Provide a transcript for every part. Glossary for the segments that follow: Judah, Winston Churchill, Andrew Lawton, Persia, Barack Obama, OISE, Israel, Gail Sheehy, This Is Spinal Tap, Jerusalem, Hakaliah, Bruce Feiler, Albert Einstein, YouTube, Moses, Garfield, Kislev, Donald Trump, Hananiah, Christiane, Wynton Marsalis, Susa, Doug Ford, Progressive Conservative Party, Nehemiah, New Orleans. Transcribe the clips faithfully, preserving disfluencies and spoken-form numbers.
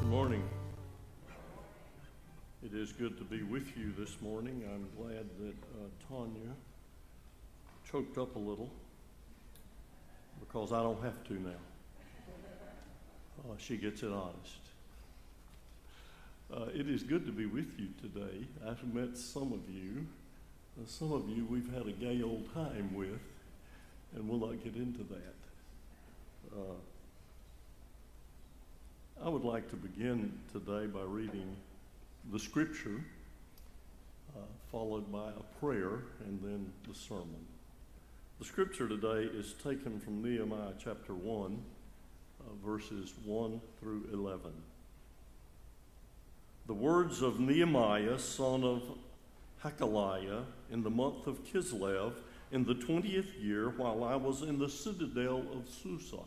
Good morning. It is good to be with you this morning. I'm glad that uh, Tanya choked up a little because I don't have to now. Uh, she gets it honest. Uh, it is good to be with you today. I've met some of you. Uh, some of you we've had a gay old time with, and we'll not get into that. Uh, I would like to begin today by reading the scripture, uh, followed by a prayer, and then the sermon. The scripture today is taken from Nehemiah chapter one. Uh, verses one through eleven. The words of Nehemiah, son of Hakaliah, in the month of Kislev, in the twentieth year, while I was in the citadel of Susa.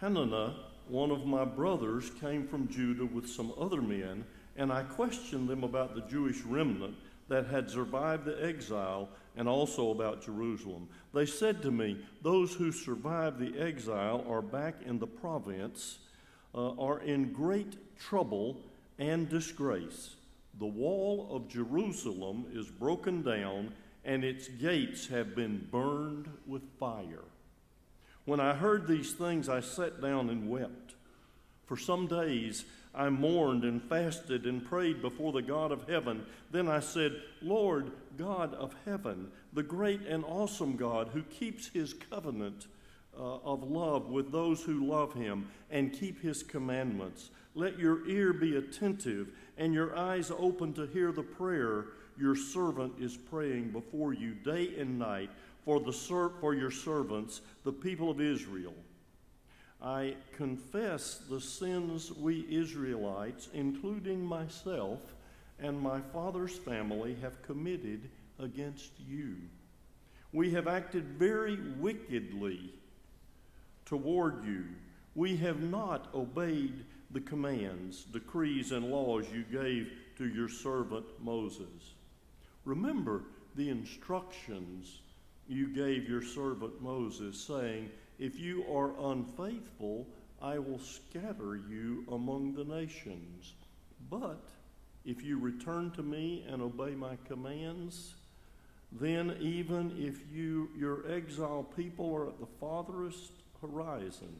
Hananiah, one of my brothers, came from Judah with some other men, and I questioned them about the Jewish remnant that had survived the exile, and also about Jerusalem. They said to me, "Those who survived the exile are back in the province, uh, are in great trouble and disgrace. The wall of Jerusalem is broken down, and its gates have been burned with fire." When I heard these things, I sat down and wept. For some days, I mourned and fasted and prayed before the God of heaven. Then I said, "Lord God of heaven, the great and awesome God who keeps his covenant uh, of love with those who love him and keep his commandments, let your ear be attentive and your eyes open to hear the prayer your servant is praying before you day and night for, the ser- for your servants, the people of Israel. I confess the sins we Israelites, including myself and my father's family, have committed against you. We have acted very wickedly toward you. We have not obeyed the commands, decrees, and laws you gave to your servant Moses. Remember the instructions you gave your servant Moses, saying, 'If you are unfaithful, I will scatter you among the nations. But if you return to me and obey my commands, then even if you, your exile people are at the farthest horizon,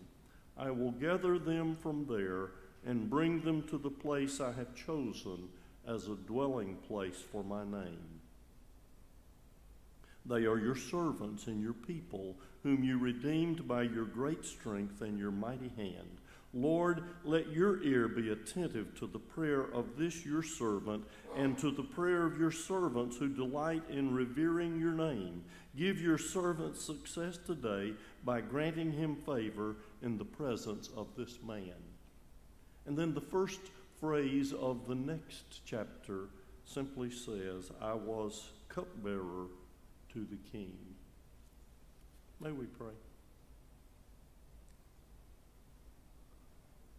I will gather them from there and bring them to the place I have chosen as a dwelling place for my name. They are your servants and your people, whom you redeemed by your great strength and your mighty hand. Lord, let your ear be attentive to the prayer of this your servant and to the prayer of your servants who delight in revering your name. Give your servant success today by granting him favor in the presence of this man.'" And then the first phrase of the next chapter simply says, "I was cupbearer to the king." May we pray.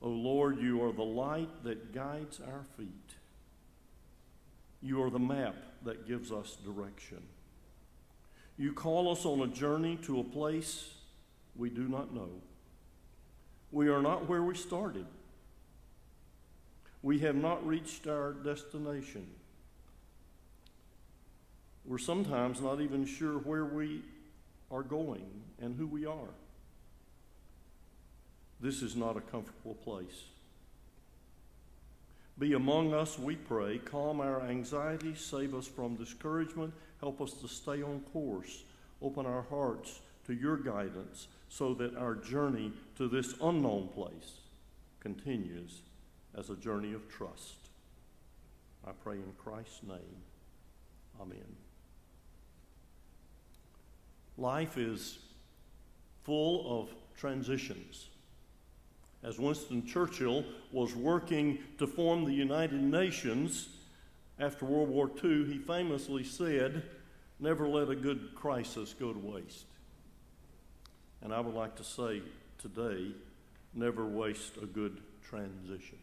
O Lord, you are the light that guides our feet. You are the map that gives us direction. You call us on a journey to a place we do not know. We are not where we started. We have not reached our destination. We're sometimes not even sure where we are going and who we are. This is not a comfortable place. Be among us, we pray. Calm our anxiety, save us from discouragement, help us to stay on course. Open our hearts to your guidance so that our journey to this unknown place continues as a journey of trust. I pray in Christ's name. Amen. Life is full of transitions. As Winston Churchill was working to form the United Nations, After World War Two, he famously said, "Never let a good crisis go to waste." And I would like to say today, never waste a good transition.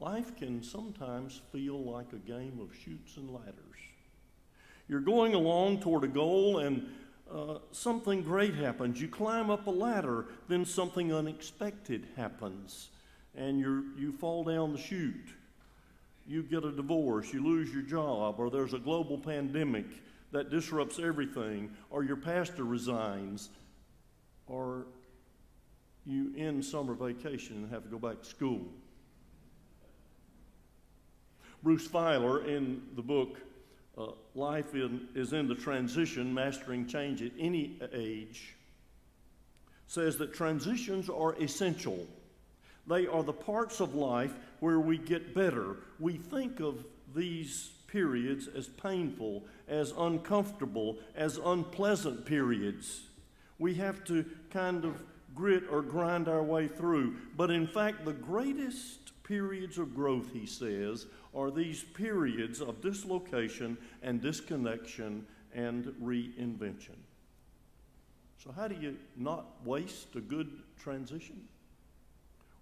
Life can sometimes feel like a game of chutes and ladders. You're going along toward a goal and uh, something great happens. You climb up a ladder, then something unexpected happens, and you're, you fall down the chute. You get a divorce, you lose your job, or there's a global pandemic that disrupts everything, or your pastor resigns, or you end summer vacation and have to go back to school. Bruce Feiler, in the book, uh, Life in, is in the Transition, Mastering Change at Any Age, says that transitions are essential. They are the parts of life where we get better. We think of these periods as painful, as uncomfortable, as unpleasant periods. We have to kind of grit or grind our way through. But in fact, the greatest periods of growth, he says, are these periods of dislocation and disconnection and reinvention. So how do you not waste a good transition?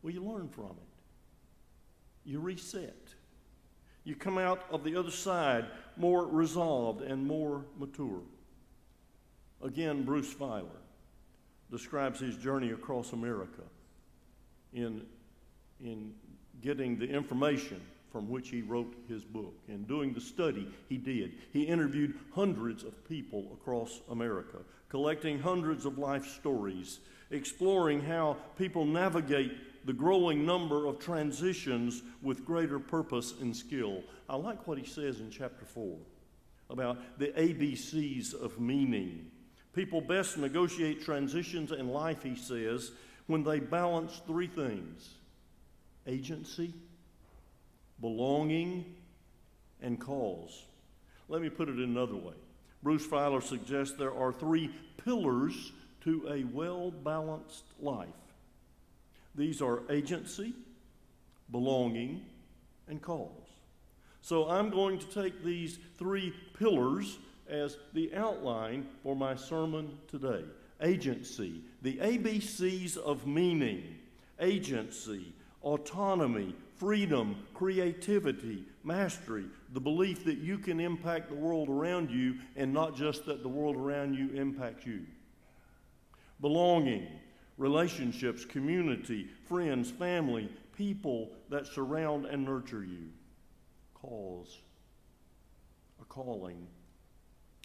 Well, you learn from it. You reset. You come out of the other side more resolved and more mature. Again, Bruce Feiler describes his journey across America in, in getting the information from which he wrote his book. And doing the study he did, he interviewed hundreds of people across America, collecting hundreds of life stories, exploring how people navigate the growing number of transitions with greater purpose and skill. I like what he says in chapter four about the A B Cs of meaning. People best negotiate transitions in life, he says, when they balance three things: agency, belonging, and cause. Let me put it another way. Bruce Feiler suggests there are three pillars to a well-balanced life. These are agency, belonging, and cause. So I'm going to take these three pillars as the outline for my sermon today. Agency, the A B Cs of meaning. Agency, autonomy, freedom, creativity, mastery, the belief that you can impact the world around you and not just that the world around you impacts you. Belonging, relationships, community, friends, family, people that surround and nurture you. Cause, a calling,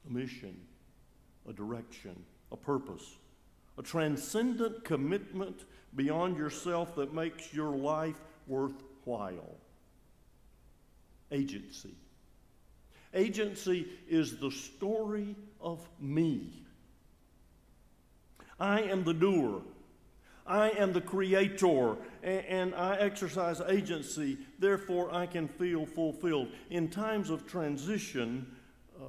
a mission, a direction, a purpose, a transcendent commitment beyond yourself that makes your life worthwhile. Agency. Agency is the story of me. I am the doer. I am the creator, and I exercise agency, therefore I can feel fulfilled. In times of transition, uh,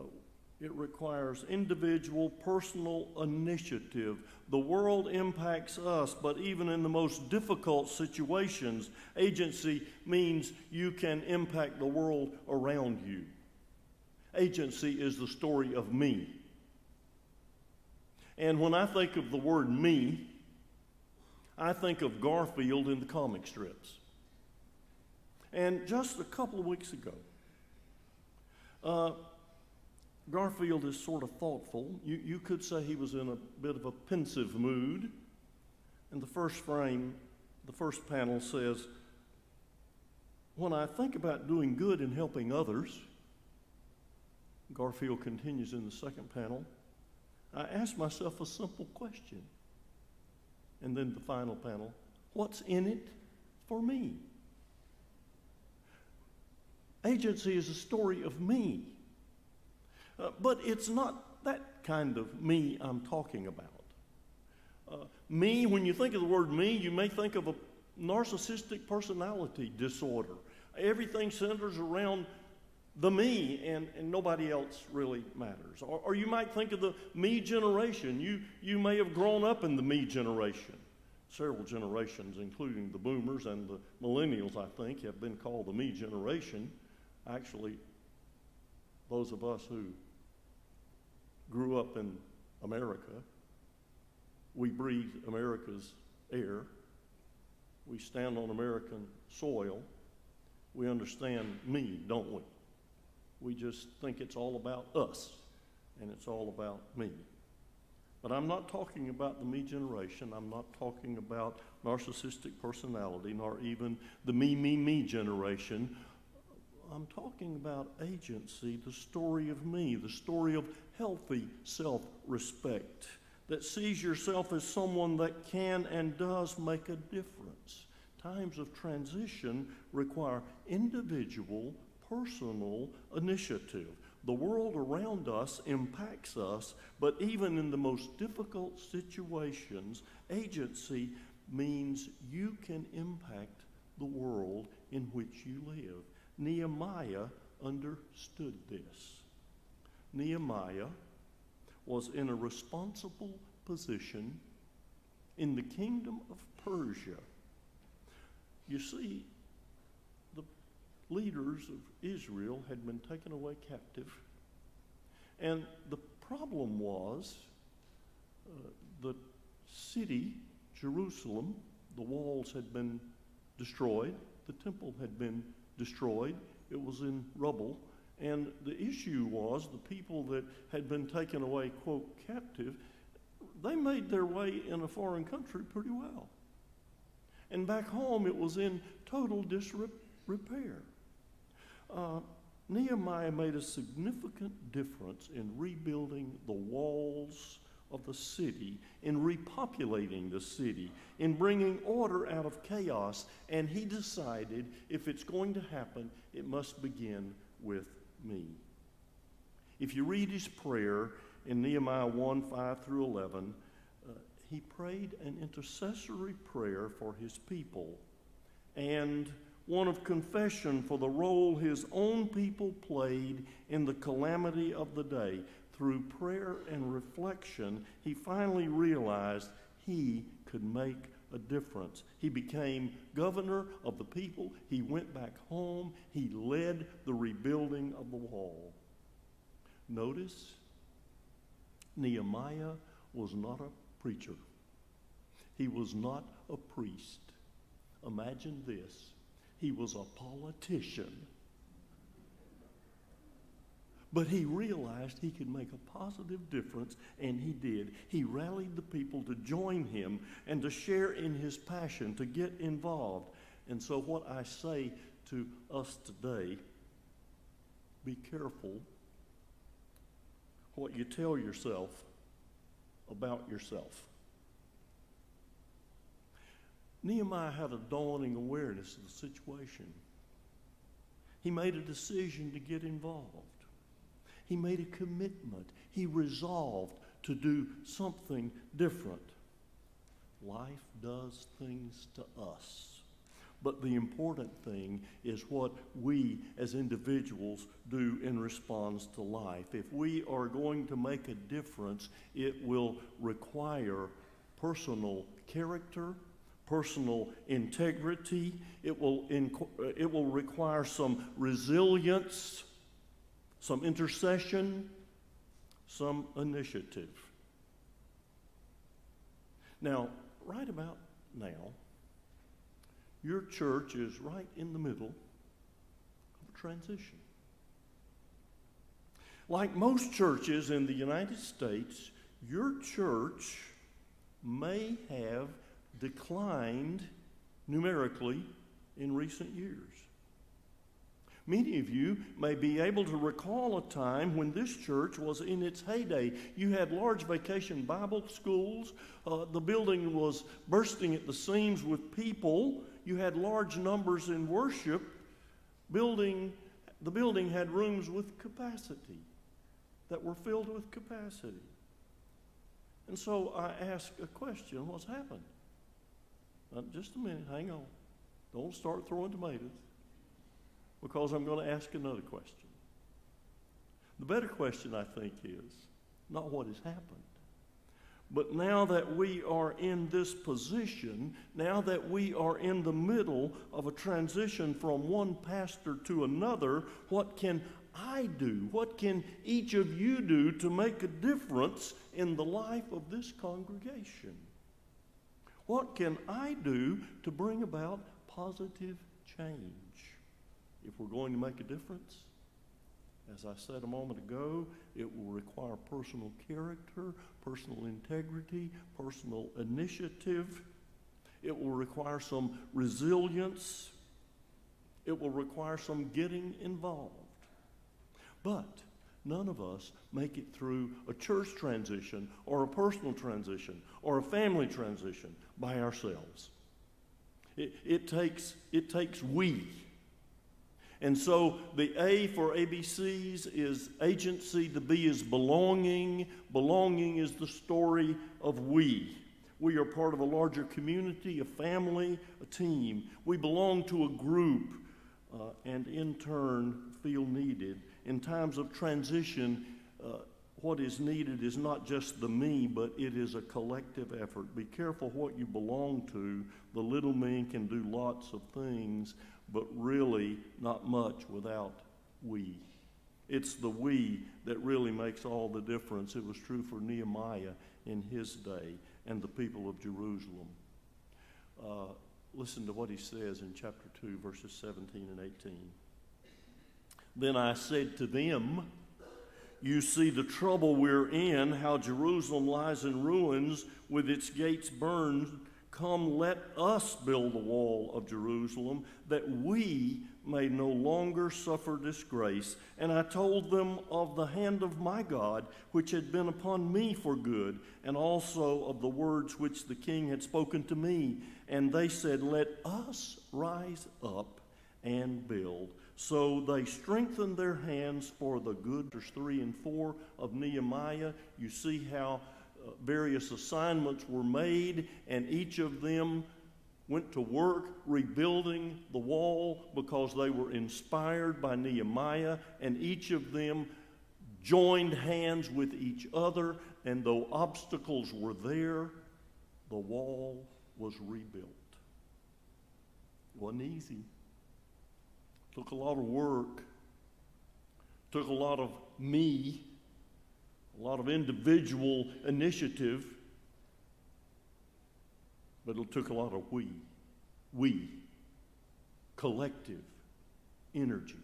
it requires individual, personal initiative. The world impacts us, but even in the most difficult situations, agency means you can impact the world around you. Agency is the story of me. And when I think of the word me, I think of Garfield in the comic strips. And just a couple of weeks ago, uh, Garfield is sort of thoughtful. You, you could say he was in a bit of a pensive mood. And the first frame, the first panel says, "When I think about doing good and helping others," Garfield continues in the second panel, "I ask myself a simple question." And then the final panel, "What's in it for me?" Agency is a story of me. Uh, but it's not that kind of me I'm talking about. Uh, me, when you think of the word me, you may think of a narcissistic personality disorder. Everything centers around the me, and, and nobody else really matters. Or, or you might think of the me generation. You, you may have grown up in the me generation. Several generations, including the boomers and the millennials, I think, have been called the me generation. actually those of us who grew up in America, we breathe America's air, we stand on American soil, we understand me, don't we? We just think it's all about us, and it's all about me. But I'm not talking about the me generation. I'm not talking about narcissistic personality, nor even the me, me, me generation. I'm talking about agency, the story of me, the story of healthy self-respect that sees yourself as someone that can and does make a difference. Times of transition require individual, personal initiative. The world around us impacts us, but even in the most difficult situations, agency means you can impact the world in which you live. Nehemiah understood this. Nehemiah was in a responsible position in the kingdom of Persia. You see, the leaders of Israel had been taken away captive, and the problem was uh, the city, Jerusalem, the walls had been destroyed, the temple had been destroyed, it was in rubble, and the issue was the people that had been taken away, quote, captive, they made their way in a foreign country pretty well. And back home, it was in total disrepair. Uh, Nehemiah made a significant difference in rebuilding the walls of the city, in repopulating the city, in bringing order out of chaos, and he decided if it's going to happen, it must begin with me. If you read his prayer in Nehemiah one, five through eleven, uh, he prayed an intercessory prayer for his people and one of confession for the role his own people played in the calamity of the day. Through prayer and reflection, he finally realized he could make a difference. He became governor of the people. He went back home. He led the rebuilding of the wall. Notice, Nehemiah was not a preacher. He was not a priest. Imagine this. He was a politician. But he realized he could make a positive difference, and he did. He rallied the people to join him and to share in his passion, to get involved. And so what I say to us today, be careful what you tell yourself about yourself. Nehemiah had a dawning awareness of the situation. He made a decision to get involved. He made a commitment. He resolved to do something different. Life does things to us, but the important thing is what we as individuals do in response to life. If we are going to make a difference, it will require personal character, personal integrity. It will, it will require some resilience, some intercession, some initiative. Now, right about now, your church is right in the middle of a transition. Like most churches in the United States, your church may have declined numerically in recent years. Many of you may be able to recall a time when this church was in its heyday. You had large vacation Bible schools. Uh, the building was bursting at the seams with people. You had large numbers in worship. Building, the building had rooms with capacity that were filled with capacity. And so I asked a question, what's happened? Now, just a minute, hang on. Don't start throwing tomatoes, because I'm going to ask another question. The better question, I think, is not what has happened, But now that we are in this position, now that we are in the middle of a transition from one pastor to another, what can I do? What can each of you do to make a difference in the life of this congregation? What can I do to bring about positive change? If we're going to make a difference, as I said a moment ago, it will require personal character, personal integrity, personal initiative. It will require some resilience. It will require some getting involved. But none of us make it through a church transition or a personal transition or a family transition by ourselves. It, it takes, it takes we. And so the A for A B Cs is agency, the B is belonging. Belonging is the story of we. We are part of a larger community, a family, a team. We belong to a group uh, and in turn feel needed. In times of transition, uh, what is needed is not just the me, but it is a collective effort. Be careful what you belong to. The little me can do lots of things, but really not much without we. It's the we that really makes all the difference. It was true for Nehemiah in his day and the people of Jerusalem. Uh, listen to what he says in chapter two, verses seventeen and eighteen. Then I said to them, you see the trouble we're in, how Jerusalem lies in ruins with its gates burned. Come, let us build the wall of Jerusalem, that we may no longer suffer disgrace. And I told them of the hand of my God, which had been upon me for good, and also of the words which the king had spoken to me. And they said, let us rise up and build. So they strengthened their hands for the good. Verses three and four of Nehemiah, you see how Uh, various assignments were made, and each of them went to work rebuilding the wall because they were inspired by Nehemiah, and each of them joined hands with each other, and though obstacles were there, the wall was rebuilt. It wasn't easy. It took a lot of work. It took a lot of me. A lot of individual initiative, but it took a lot of we, we, collective energy,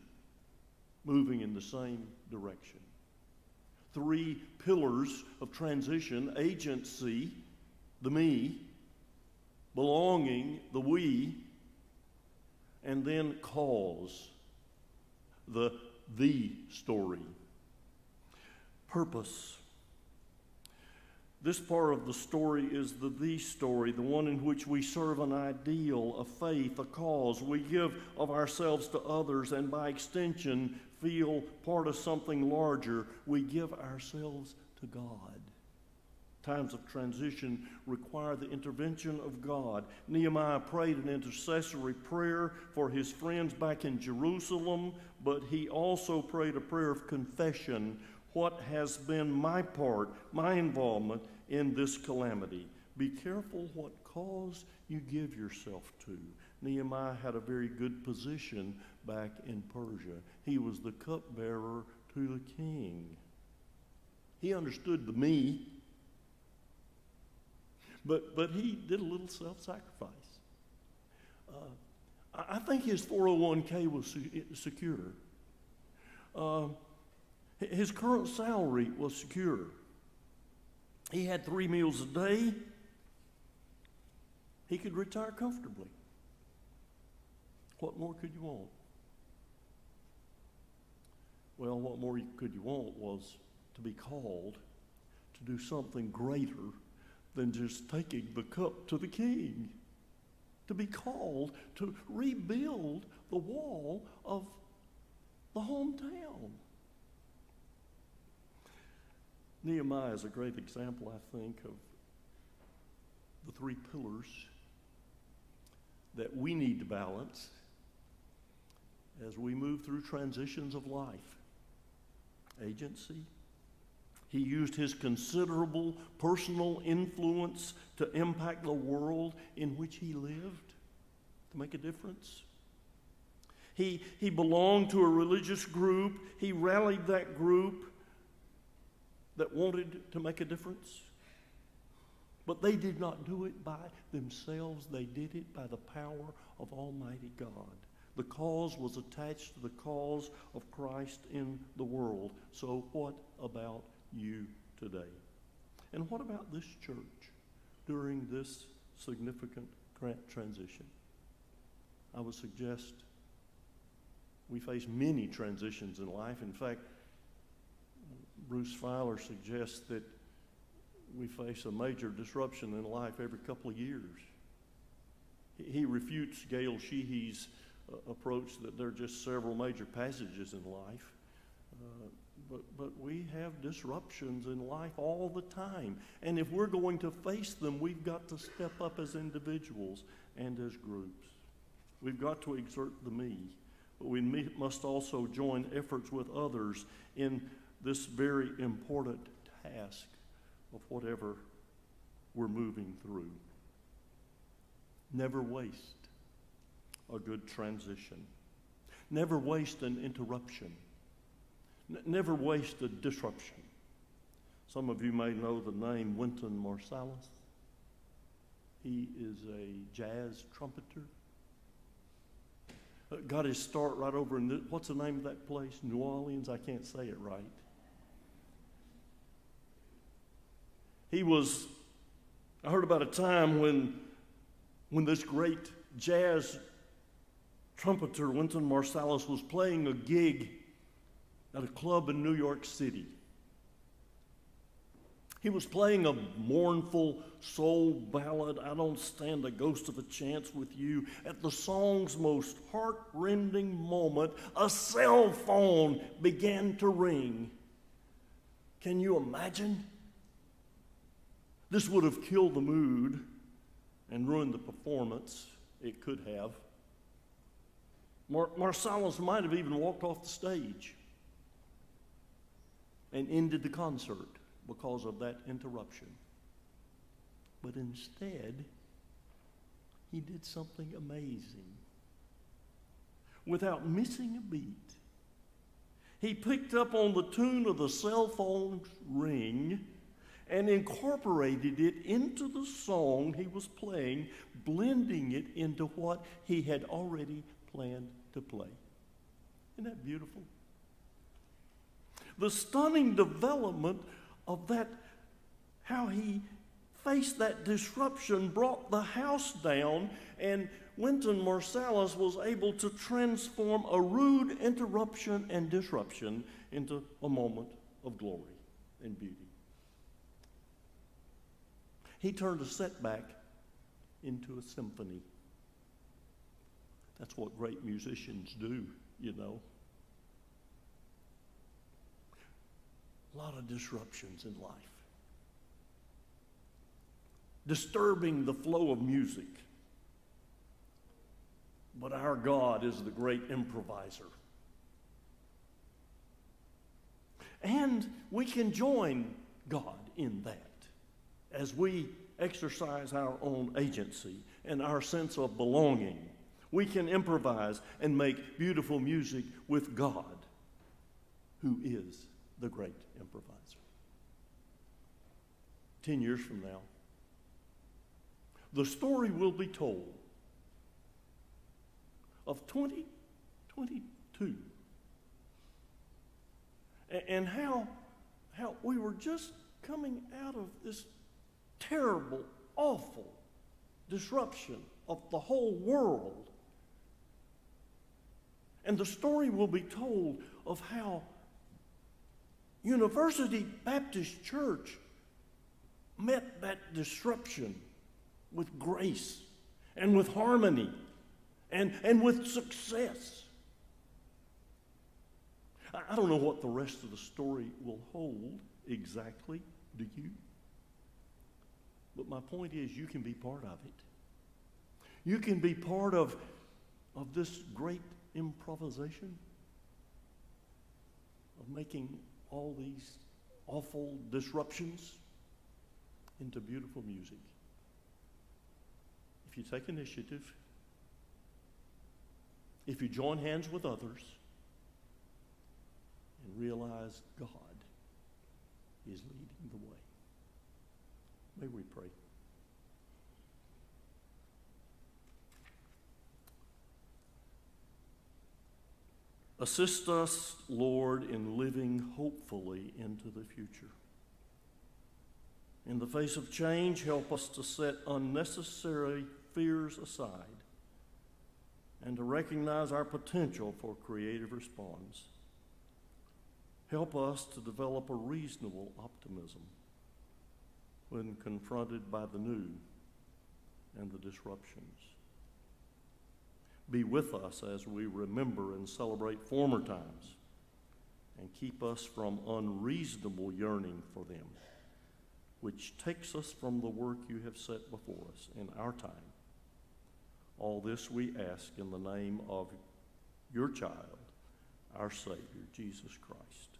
moving in the same direction. Three pillars of transition: agency, the me, belonging, the we, and then cause, the the story. Purpose. This part of the story is the the story, the one in which we serve an ideal, a faith, a cause. We give of ourselves to others and by extension feel part of something larger. We give ourselves to God. Times of transition require the intervention of God. Nehemiah prayed an intercessory prayer for his friends back in Jerusalem, but he also prayed a prayer of confession. What has been my part, my involvement in this calamity? Be careful what cause you give yourself to. Nehemiah had a very good position back in Persia. He was the cupbearer to the king. He understood the me, but, but he did a little self-sacrifice. Uh, I think his four oh one K was secure. Uh, His current salary was secure. He had three meals a day. He could retire comfortably. What more could you want? Well, what more could you want was to be called to do something greater than just taking the cup to the king. To be called to rebuild the wall of the hometown. Nehemiah is a great example, I think, of the three pillars that we need to balance as we move through transitions of life: agency, He used his considerable personal influence to impact the world in which he lived, to make a difference. He, he belonged to a religious group. He rallied that group that wanted to make a difference. But they did not do it by themselves. They did it by the power of Almighty God. The cause was attached to the cause of Christ in the world. So what about you today? And what about this church during this significant transition? I would suggest we face many transitions in life. In fact, Bruce Feiler suggests that we face a major disruption in life every couple of years. He refutes Gail Sheehy's uh, approach that there are just several major passages in life. Uh, but, but we have disruptions in life all the time. And if we're going to face them, we've got to step up as individuals and as groups. We've got to exert the me. But we must also join efforts with others in this very important task of whatever we're moving through. Never waste a good transition. Never waste an interruption. N- never waste a disruption. Some of you may know the name Wynton Marsalis. He is a jazz trumpeter. Uh, got his start right over in, the, what's the name of that place? New Orleans, I can't say it right. He was, I heard about a time when, when this great jazz trumpeter, Wynton Marsalis, was playing a gig at a club in New York City. He was playing a mournful soul ballad, "I Don't Stand a Ghost of a Chance with You." At the song's most heartrending moment, a cell phone began to ring. Can you imagine? This would have killed the mood and ruined the performance. It could have. Mar- Marsalis might have even walked off the stage and ended the concert because of that interruption. But instead, he did something amazing. Without missing a beat, he picked up on the tune of the cell phone's ring and incorporated it into the song he was playing, blending it into what he had already planned to play. Isn't that beautiful? The stunning development of that, how he faced that disruption, brought the house down, and Wynton Marsalis was able to transform a rude interruption and disruption into a moment of glory and beauty. He turned a setback into a symphony. That's what great musicians do, you know. A lot of disruptions in life. Disturbing the flow of music. But our God is the great improviser. And we can join God in that as we exercise our own agency and our sense of belonging. We can improvise and make beautiful music with God, who is the great improviser. Ten years from now, the story will be told of twenty twenty-two and how, how we were just coming out of this terrible, awful disruption of the whole world. And the story will be told of how University Baptist Church met that disruption with grace and with harmony and, and with success. I don't know what the rest of the story will hold exactly, do you? But my point is, you can be part of it. You can be part of, of this great improvisation of making all these awful disruptions into beautiful music. If you take initiative, if you join hands with others and realize God is leading the way. May we pray. Assist us, Lord, in living hopefully into the future. In the face of change, help us to set unnecessary fears aside and to recognize our potential for creative response. Help us to develop a reasonable optimism when confronted by the new and the disruptions. Be with us as we remember and celebrate former times, and keep us from unreasonable yearning for them, which takes us from the work you have set before us in our time. All this we ask in the name of your child, our Savior, Jesus Christ.